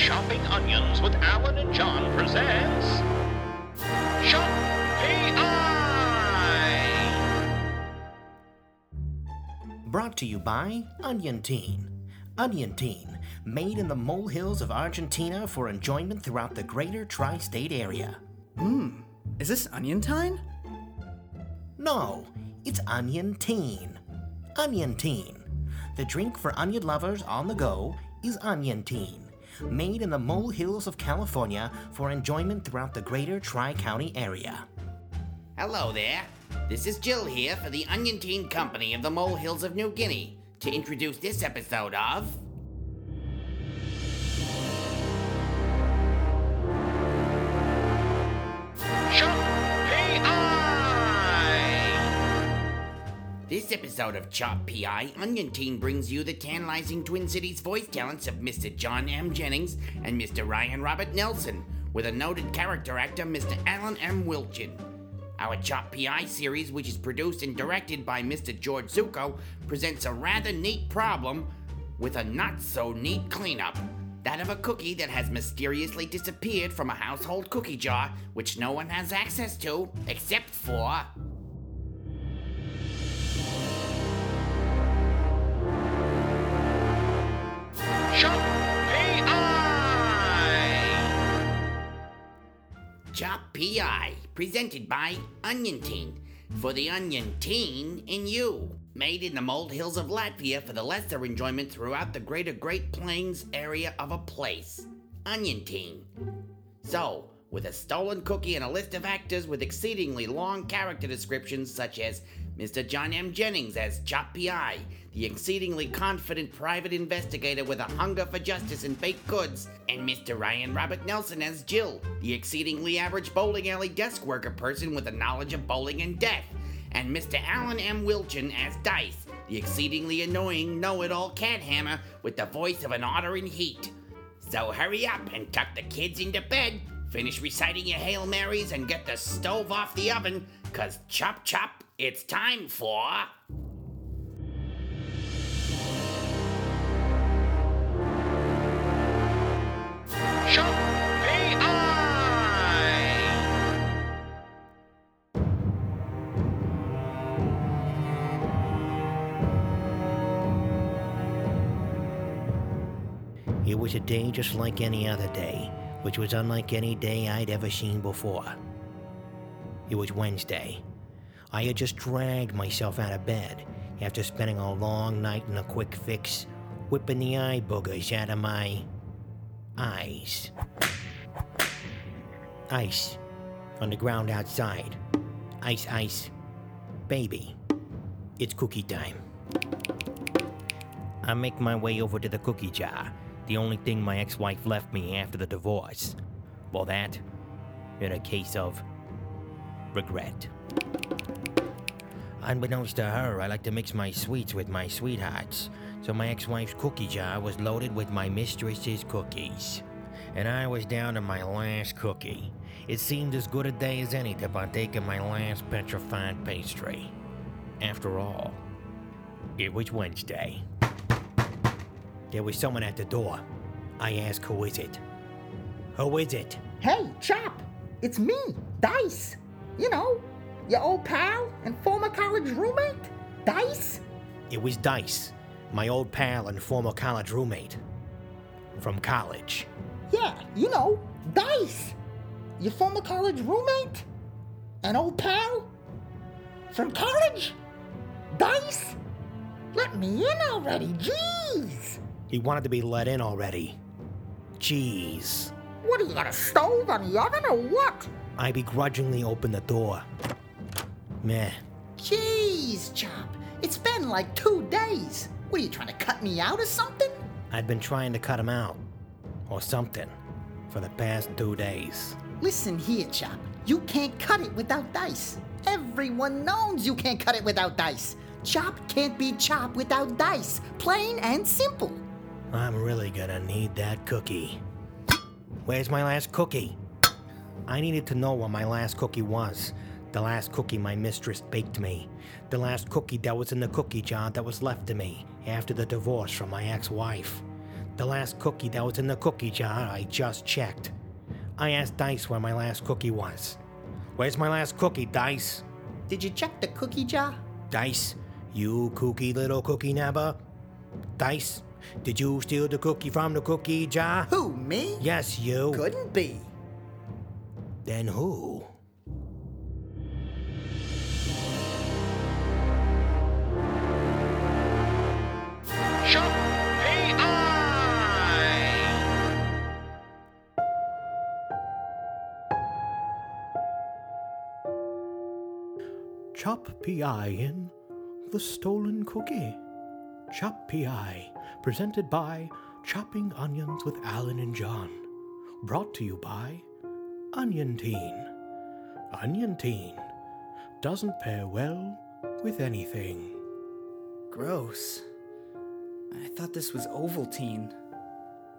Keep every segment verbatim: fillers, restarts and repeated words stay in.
Shopping Onions with Alan and John presents Chop P I Brought to you by Onion Teen. Onion Teen, made in the molehills of Argentina for enjoyment throughout the greater tri-state area. Mmm, is this Onion Time? No, it's Onion Teen. Onion Teen. The drink for onion lovers on the go is Onion Teen, made in the molehills of California for enjoyment throughout the greater Tri-County area. Hello there. This is Jill here for the Onion Teen Company of the Molehills of New Guinea to introduce this episode of... Chop P I! This episode of Chop P I, Onion Teen brings you the tantalizing Twin Cities voice talents of Mister John M. Jennings and Mister Ryan Robert Nelson, with a noted character actor, Mister Alan M. Wilchin. Our Chop P I series, which is produced and directed by Mister George Zuko, presents a rather neat problem with a not-so-neat cleanup. That of a cookie that has mysteriously disappeared from a household cookie jar, which no one has access to, except for... Chop P I! Chop P I, presented by Onion Teen, for the Onion Teen in you. Made in the molehills of Latvia for the lesser enjoyment throughout the greater Great Plains area of a place. Onion Teen. So, with a stolen cookie and a list of actors with exceedingly long character descriptions such as Mister John M. Jennings as Chop P I, the exceedingly confident private investigator with a hunger for justice and baked goods, and Mister Ryan Robert Nelson as Jill, the exceedingly average bowling alley desk worker person with a knowledge of bowling and death, and Mister Alan M. Wilchin as Dice, the exceedingly annoying know-it-all cat hammer with the voice of an otter in heat. So hurry up and tuck the kids into bed, finish reciting your Hail Marys and get the stove off the oven, cause chop chop, it's time for... Chop P I! It was a day just like any other day, which was unlike any day I'd ever seen before. It was Wednesday. I had just dragged myself out of bed after spending a long night in a quick fix, whipping the eye boogers out of my... eyes. Ice. On the ground outside. Ice, ice. Baby. It's cookie time. I make my way over to the cookie jar, the only thing my ex-wife left me after the divorce. Well, that, in a case of regret. Unbeknownst to her, I like to mix my sweets with my sweethearts, so my ex-wife's cookie jar was loaded with my mistress's cookies. And I was down to my last cookie. It seemed as good a day as any to partake in my last petrified pastry. After all, it was Wednesday. There was someone at the door. I asked, who is it? Who is it? Hey, Chop! It's me, Dice! You know, your old pal and former college roommate, Dice? It was Dice, my old pal and former college roommate. From college. Yeah, you know, Dice! Your former college roommate? An old pal? From college? Dice? Let me in already, jeez! He wanted to be let in already. Jeez. What, you got a stove on the oven or what? I begrudgingly opened the door. Meh. Jeez, Chop. It's been like two days. What, are you trying to cut me out or something? I've been trying to cut him out. Or something. For the past two days. Listen here, Chop. You can't cut it without Dice. Everyone knows you can't cut it without Dice. Chop can't be Chop without Dice. Plain and simple. I'm really gonna need that cookie. Where's my last cookie? I needed to know what my last cookie was. The last cookie my mistress baked me. The last cookie that was in the cookie jar that was left to me after the divorce from my ex-wife. the last cookie that was in the cookie jar I just checked. I asked Dice where my last cookie was. Where's my last cookie, Dice? Did you check the cookie jar? Dice, you kooky little cookie nabber. Dice, did you steal the cookie from the cookie jar? Who, me? Yes, you. Couldn't be. Then who? Chop P I Chop P I in The Stolen Cookie. Chop P I, presented by Chopping Onions with Alan and John. Brought to you by Onion Teen. Onion Teen doesn't pair well with anything. Gross. I thought this was Ovaltine.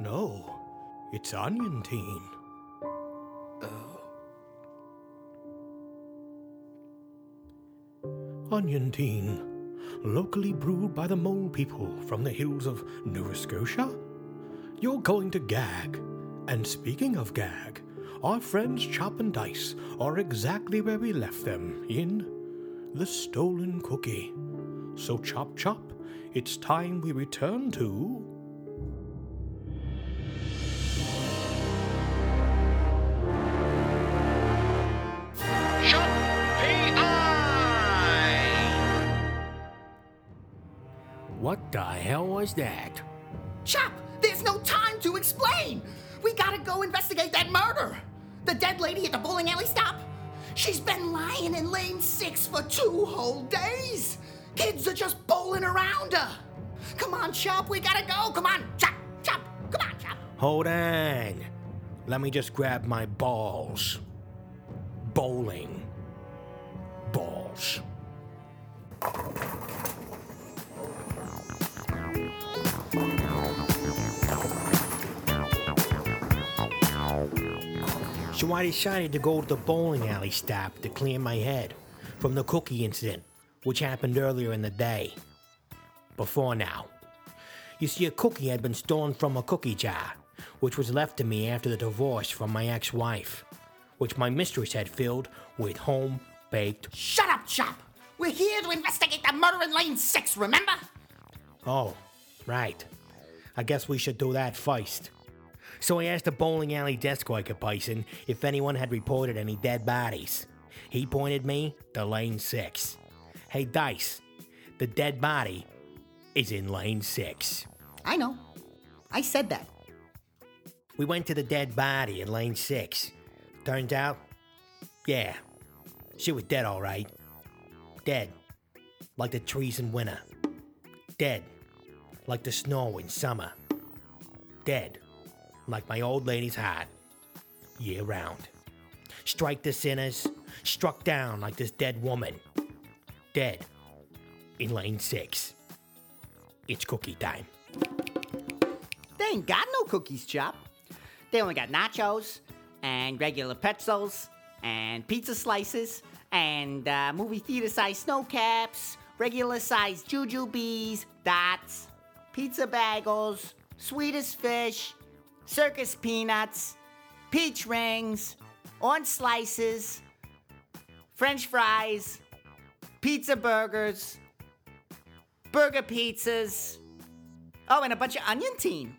No, it's Onion Teen. Oh. Onion Teen. Locally brewed by the mole people from the hills of Nova Scotia? You're going to gag. And speaking of gag, our friends Chop and Dice are exactly where we left them, in The Stolen Cookie. So Chop Chop, it's time we return to... What the hell was that? Chop, there's no time to explain! We gotta go investigate that murder! The dead lady at the bowling alley stop? She's been lying in lane six for two whole days! Kids are just bowling around her! Come on, Chop, we gotta go! Come on, Chop, Chop! Come on, Chop! Hold on! Let me just grab my balls. Bowling. Balls. So I decided to go to the bowling alley stop to clear my head from the cookie incident, which happened earlier in the day. Before now. You see, a cookie had been stolen from a cookie jar, which was left to me after the divorce from my ex-wife, which my mistress had filled with home-baked... Shut up, Chop! We're here to investigate the murder in lane six, remember? Oh, right. I guess we should do that first. So I asked the bowling alley desk worker person if anyone had reported any dead bodies. He pointed me to lane six. Hey, Dice, the dead body is in lane six. I know. I said that. We went to the dead body in lane six. Turns out, yeah, she was dead all right. Dead. Like the trees in winter. Dead. Like the snow in summer. Dead. Like my old lady's heart. Year round. Strike the sinners. Struck down like this dead woman. Dead. In lane six. It's cookie time. They ain't got no cookies, Chop. They only got nachos, and regular pretzels, and pizza slices, and uh, movie theater-sized snow caps, regular-sized jujubes, dots, pizza bagels, Swedish fish, circus peanuts, peach rings, orange slices, French fries, pizza burgers, burger pizzas. Oh, and a bunch of Onion Teen.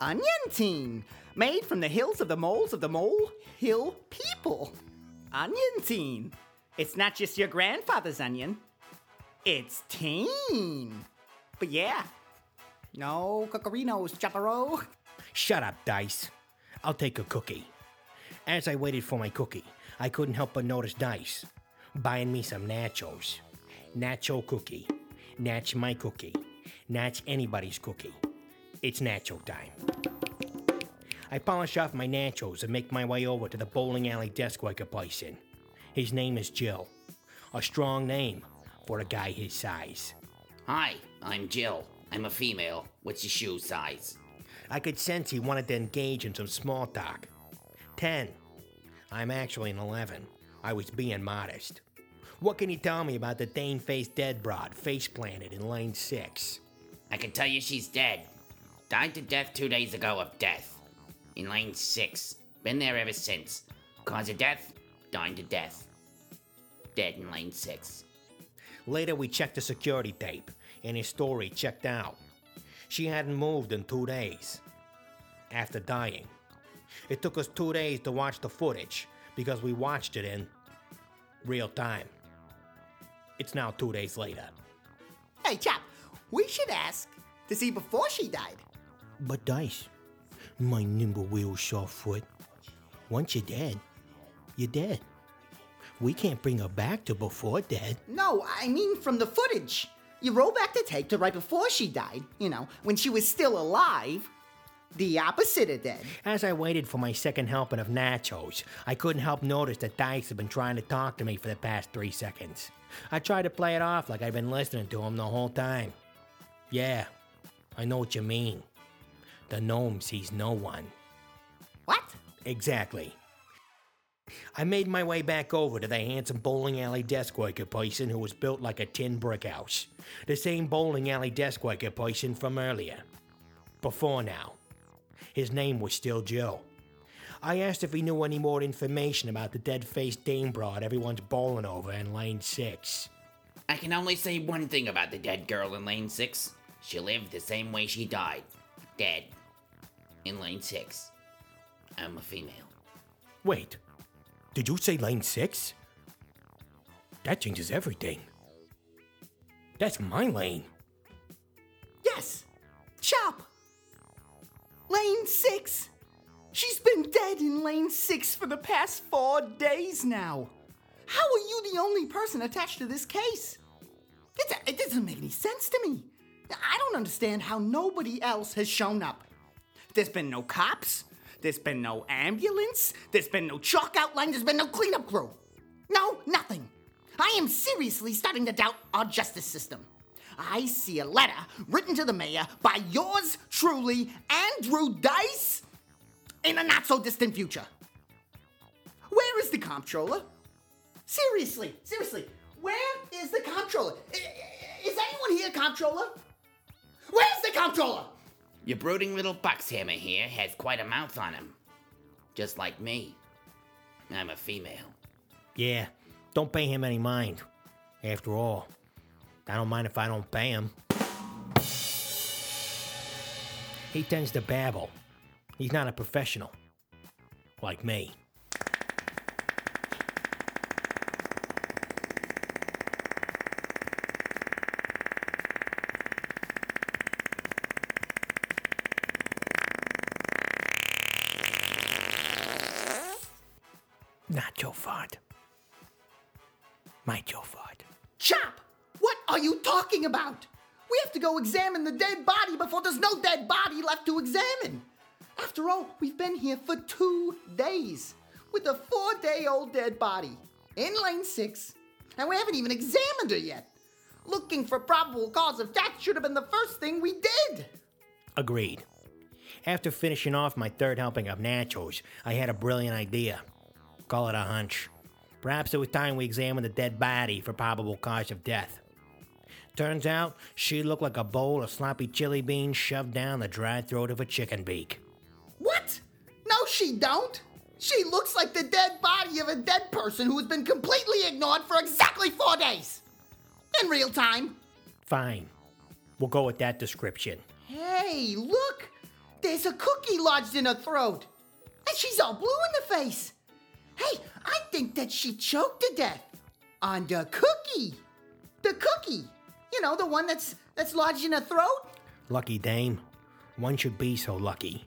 Onion Teen, made from the hills of the moles of the mole hill people. Onion Teen. It's not just your grandfather's onion. It's teen. But yeah, no cocorinos, Chaparro. Shut up, Dice. I'll take a cookie. As I waited for my cookie, I couldn't help but notice Dice buying me some nachos. Nacho cookie. Natch my cookie. Natch anybody's cookie. It's nacho time. I polish off my nachos and make my way over to the bowling alley desk worker person. His name is Jill. A strong name for a guy his size. Hi, I'm Jill. I'm a female. What's your shoe size? I could sense he wanted to engage in some small talk. Ten. I'm actually an eleven. I was being modest. What can you tell me about the Dane-faced dead broad face planted in lane six? I can tell you she's dead. Died to death two days ago of death. In lane six. Been there ever since. Cause of death, dying to death. Dead in lane six. Later we checked the security tape, and his story checked out. She hadn't moved in two days. After dying. It took us two days to watch the footage, because we watched it in real time. It's now two days later. Hey, Chop, we should ask to see before she died. But Dice, my nimble wheel short foot, once you're dead, you're dead. We can't bring her back to before dead. No, I mean from the footage. You roll back the tape to right before she died, you know, when she was still alive. The opposite of dead. As I waited for my second helping of nachos, I couldn't help notice that Dice had been trying to talk to me for the past three seconds. I tried to play it off like I'd been listening to him the whole time. Yeah, I know what you mean. The gnome sees no one. What? Exactly. I made my way back over to the handsome bowling alley desk worker person who was built like a tin brick house. The same bowling alley desk worker person from earlier. Before now. His name was still Joe. I asked if he knew any more information about the dead-faced dame broad everyone's bowling over in lane six. I can only say one thing about the dead girl in lane six. She lived the same way she died. Dead. In lane six. I'm a female. Wait. Did you say lane six? That changes everything. That's my lane. Yes! Chop! Lane six! She's been dead in lane six for the past four days now. How are you the only person attached to this case? It's, it doesn't make any sense to me. I don't understand how nobody else has shown up. There's been no cops. There's been no ambulance. There's been no chalk outline. There's been no cleanup crew. No, nothing. I am seriously starting to doubt our justice system. I see a letter written to the mayor by yours truly, Andrew Dice, in a not-so-distant future. Where is the comptroller? Seriously, seriously, where is the comptroller? Is anyone here, comptroller? Where's the comptroller? Your brooding little boxhammer here has quite a mouth on him. Just like me. I'm a female. Yeah, don't pay him any mind. After all, I don't mind if I don't pay him. He tends to babble. He's not a professional. Like me. Not your fault. My your fault. Chop! What are you talking about? We have to go examine the dead body before there's no dead body left to examine. After all, we've been here for two days with a four-day-old dead body in lane six, and we haven't even examined her yet. Looking for probable cause of death should have been the first thing we did. Agreed. After finishing off my third helping of nachos, I had a brilliant idea. Call it a hunch. Perhaps it was time we examined the dead body for probable cause of death. Turns out, she looked like a bowl of sloppy chili beans shoved down the dry throat of a chicken beak. What? No, she don't. She looks like the dead body of a dead person who has been completely ignored for exactly four days. In real time. Fine. We'll go with that description. Hey, look. There's a cookie lodged in her throat. And she's all blue in the face. Hey, I think that she choked to death on the cookie. The cookie. You know, the one that's that's lodged in her throat? Lucky dame. One should be so lucky.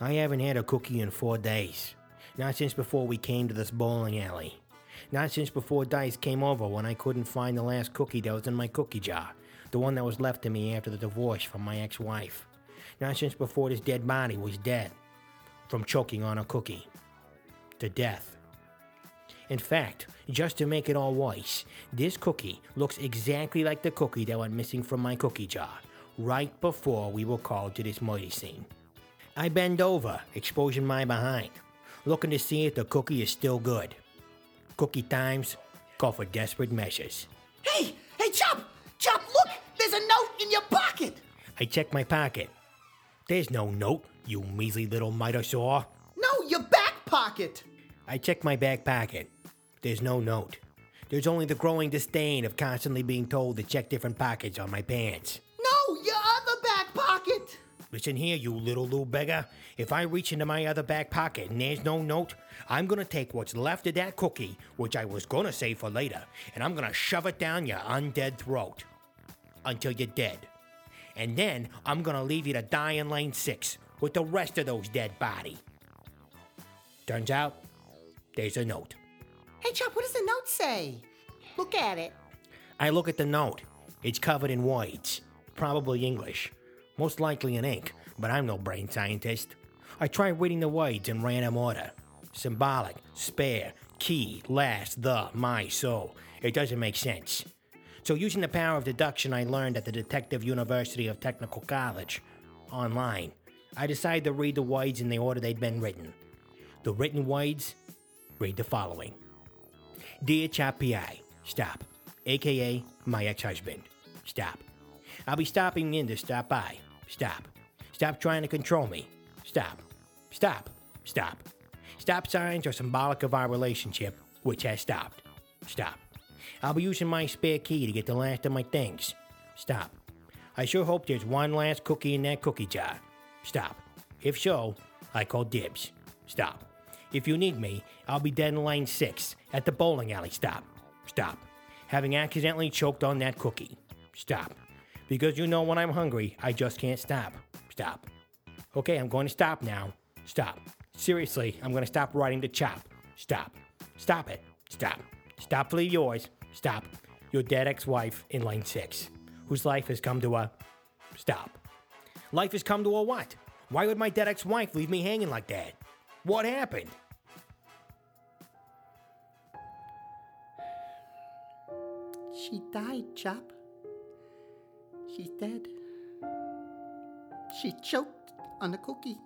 I haven't had a cookie in four days. Not since before we came to this bowling alley. Not since before Dice came over when I couldn't find the last cookie that was in my cookie jar. The one that was left to me after the divorce from my ex-wife. Not since before this dead body was dead. From choking on a cookie. To death. In fact, just to make it all worse, this cookie looks exactly like the cookie that went missing from my cookie jar, right before we were called to this murder scene. I bend over, exposing my behind, looking to see if the cookie is still good. Cookie times call for desperate measures. Hey! Hey, Chop! Chop, look! There's a note in your pocket! I check my pocket. There's no note, you measly little mitosaur. No, your back pocket! I checked my back pocket. There's no note. There's only the growing disdain of constantly being told to check different pockets on my pants. No, your other back pocket! Listen here, you little little beggar. If I reach into my other back pocket and there's no note, I'm gonna take what's left of that cookie, which I was gonna save for later, and I'm gonna shove it down your undead throat. Until you're dead. And then I'm gonna leave you to die in lane six with the rest of those dead body. Turns out, there's a note. Hey, Chop, what does the note say? Look at it. I look at the note. It's covered in words. Probably English. Most likely in ink, but I'm no brain scientist. I tried reading the words in random order. Symbolic, spare, key, last, the, my, so. It doesn't make sense. So using the power of deduction I learned at the Detective University of Technical College, online, I decided to read the words in the order they'd been written. The written words read the following. Dear Chop P I, stop, a k a my ex-husband, stop. I'll be stopping in to stop by, stop. Stop trying to control me, stop, stop, stop. Stop signs are symbolic of our relationship, which has stopped, stop. I'll be using my spare key to get the last of my things. Stop. I sure hope there's one last cookie in that cookie jar. Stop. If so, I call dibs. Stop. If you need me, I'll be dead in lane six at the bowling alley. Stop. Stop. Having accidentally choked on that cookie. Stop. Because you know when I'm hungry, I just can't stop. Stop. Okay, I'm going to stop now. Stop. Seriously, I'm going to stop writing the Chop. Stop. Stop it. Stop. Stop, leave yours. Stop. Your dead ex-wife in lane six, whose life has come to a... Stop. Life has come to a what? Why would my dead ex-wife leave me hanging like that? What happened? She died, Chop. She's dead. She choked on the cookie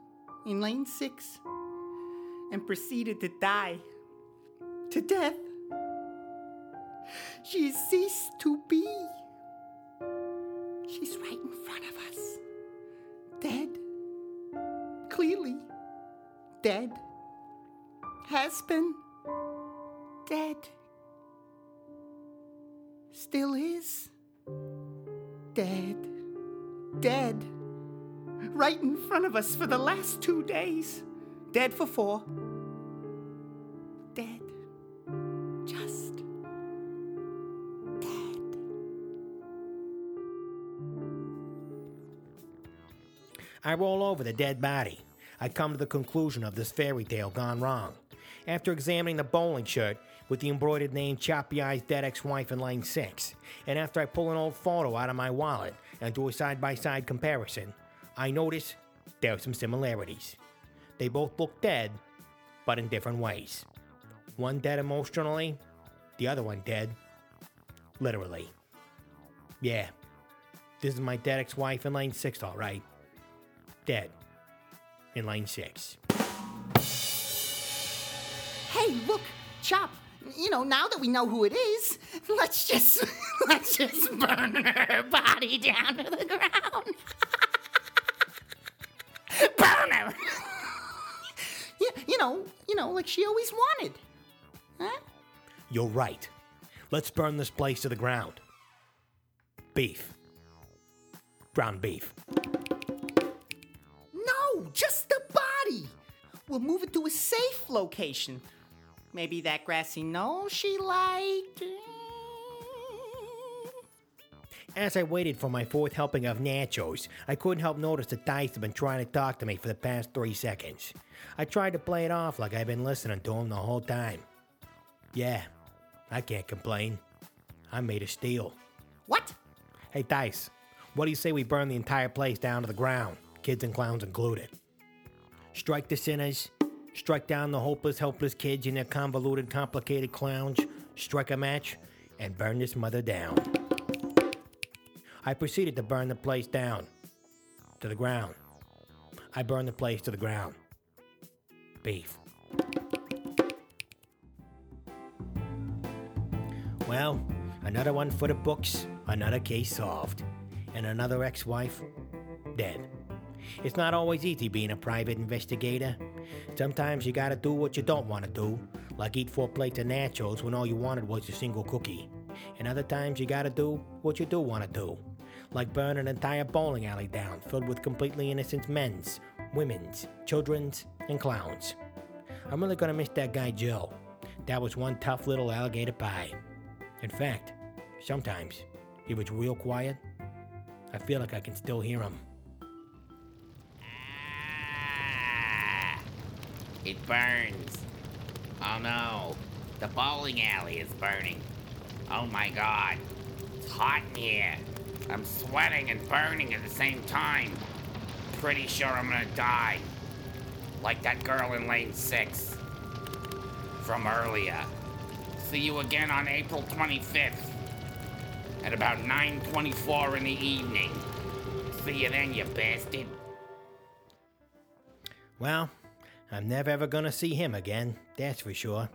in lane six and proceeded to die. To death. She ceased to be. She's right in front of us. Dead. Clearly. Dead. Has been. Dead. Still is. Dead. Dead. Right in front of us for the last two days. Dead for four. Dead. Just. I roll over the dead body. I come to the conclusion of this fairy tale gone wrong. After examining the bowling shirt with the embroidered name Chop P I's dead ex-wife in lane six, and after I pull an old photo out of my wallet and do a side-by-side comparison, I notice there are some similarities. They both look dead, but in different ways. One dead emotionally, the other one dead, literally. Yeah, this is my dead ex-wife in lane six, all right. Dead. In lane six. Hey, look, Chop. You know, now that we know who it is, let's just let's just burn her body down to the ground. Burn her. you, you know, you know, like she always wanted. Huh? You're right. Let's burn this place to the ground. Beef. Ground beef. Just the body. We'll move it to a safe location. Maybe that grassy knoll she liked. As I waited for my fourth helping of nachos, I couldn't help notice that Dice had been trying to talk to me for the past three seconds. I tried to play it off like I've been listening to him the whole time. Yeah, I can't complain. I made a steal. What? Hey, Dice, what do you say we burn the entire place down to the ground? Kids and clowns included. Strike the sinners, strike down the hopeless, helpless kids and their convoluted, complicated clowns, strike a match, and burn this mother down. I proceeded to burn the place down. To the ground. I burned the place to the ground. Beef. Well, another one for the books, another case solved, and another ex-wife dead. It's not always easy being a private investigator. Sometimes you gotta do what you don't want to do, like eat four plates of nachos when all you wanted was a single cookie. And other times you gotta do what you do want to do, like burn an entire bowling alley down filled with completely innocent men's, women's, children's, and clowns. I'm really gonna miss that guy Joe. That was one tough little alligator pie. In fact, sometimes he was real quiet. I feel like I can still hear him. Ah, it burns. Oh no, the bowling alley is burning. Oh my God, it's hot in here. I'm sweating and burning at the same time. Pretty sure I'm gonna die. Like that girl in lane six from earlier. See you again on April twenty-fifth at about nine twenty-four in the evening. See you then, you bastard. Well, I'm never ever gonna see him again, that's for sure.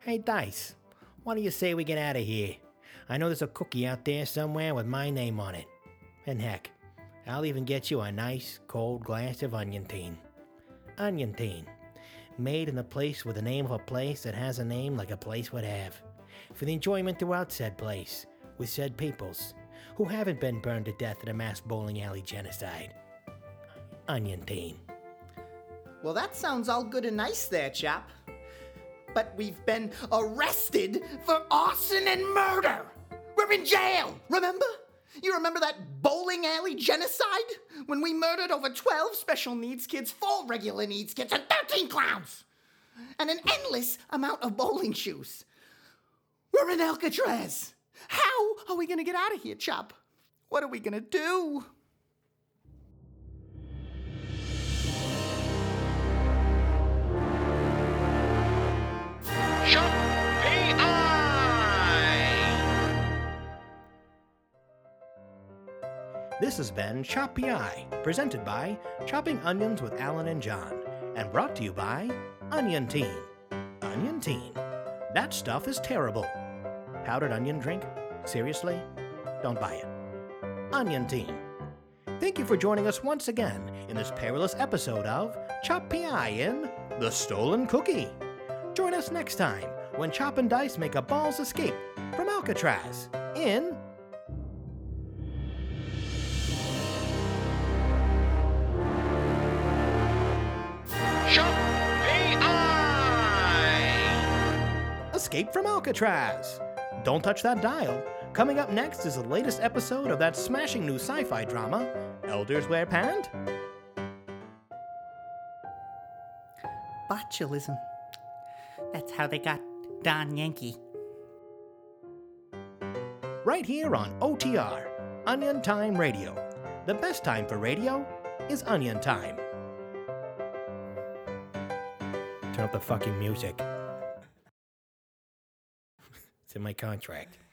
Hey, Dice, why do you say we get out of here? I know there's a cookie out there somewhere with my name on it. And heck, I'll even get you a nice, cold glass of Onion Teen. Onion Teen. Made in a place with the name of a place that has a name like a place would have. For the enjoyment throughout said place, with said peoples, who haven't been burned to death in a mass bowling alley genocide. Onion Teen. Well, that sounds all good and nice there, chap. But we've been arrested for arson and murder! We're in jail, remember? You remember that bowling alley genocide? When we murdered over twelve special needs kids, four regular needs kids, and thirteen clowns! And an endless amount of bowling shoes. We're in Alcatraz! How are we gonna get out of here, Chop? What are we gonna do? Chop P I! This has been Chop P I, presented by Chopping Onions with Alan and John, and brought to you by Onion Teen. Onion Teen. That stuff is terrible. Powdered onion drink? Seriously? Don't buy it. Onion Teen. Thank you for joining us once again in this perilous episode of Chop P I in The Stolen Cookie. Join us next time when Chop and Dice make a balls escape from Alcatraz in Chop P I! Escape from Alcatraz. Don't touch that dial. Coming up next is the latest episode of that smashing new sci-fi drama, Elders Wear Pant? Botulism. That's how they got Don Yankee. Right here on O T R, Onion Time Radio. The best time for radio is Onion Time. Turn up the fucking music. It's in my contract.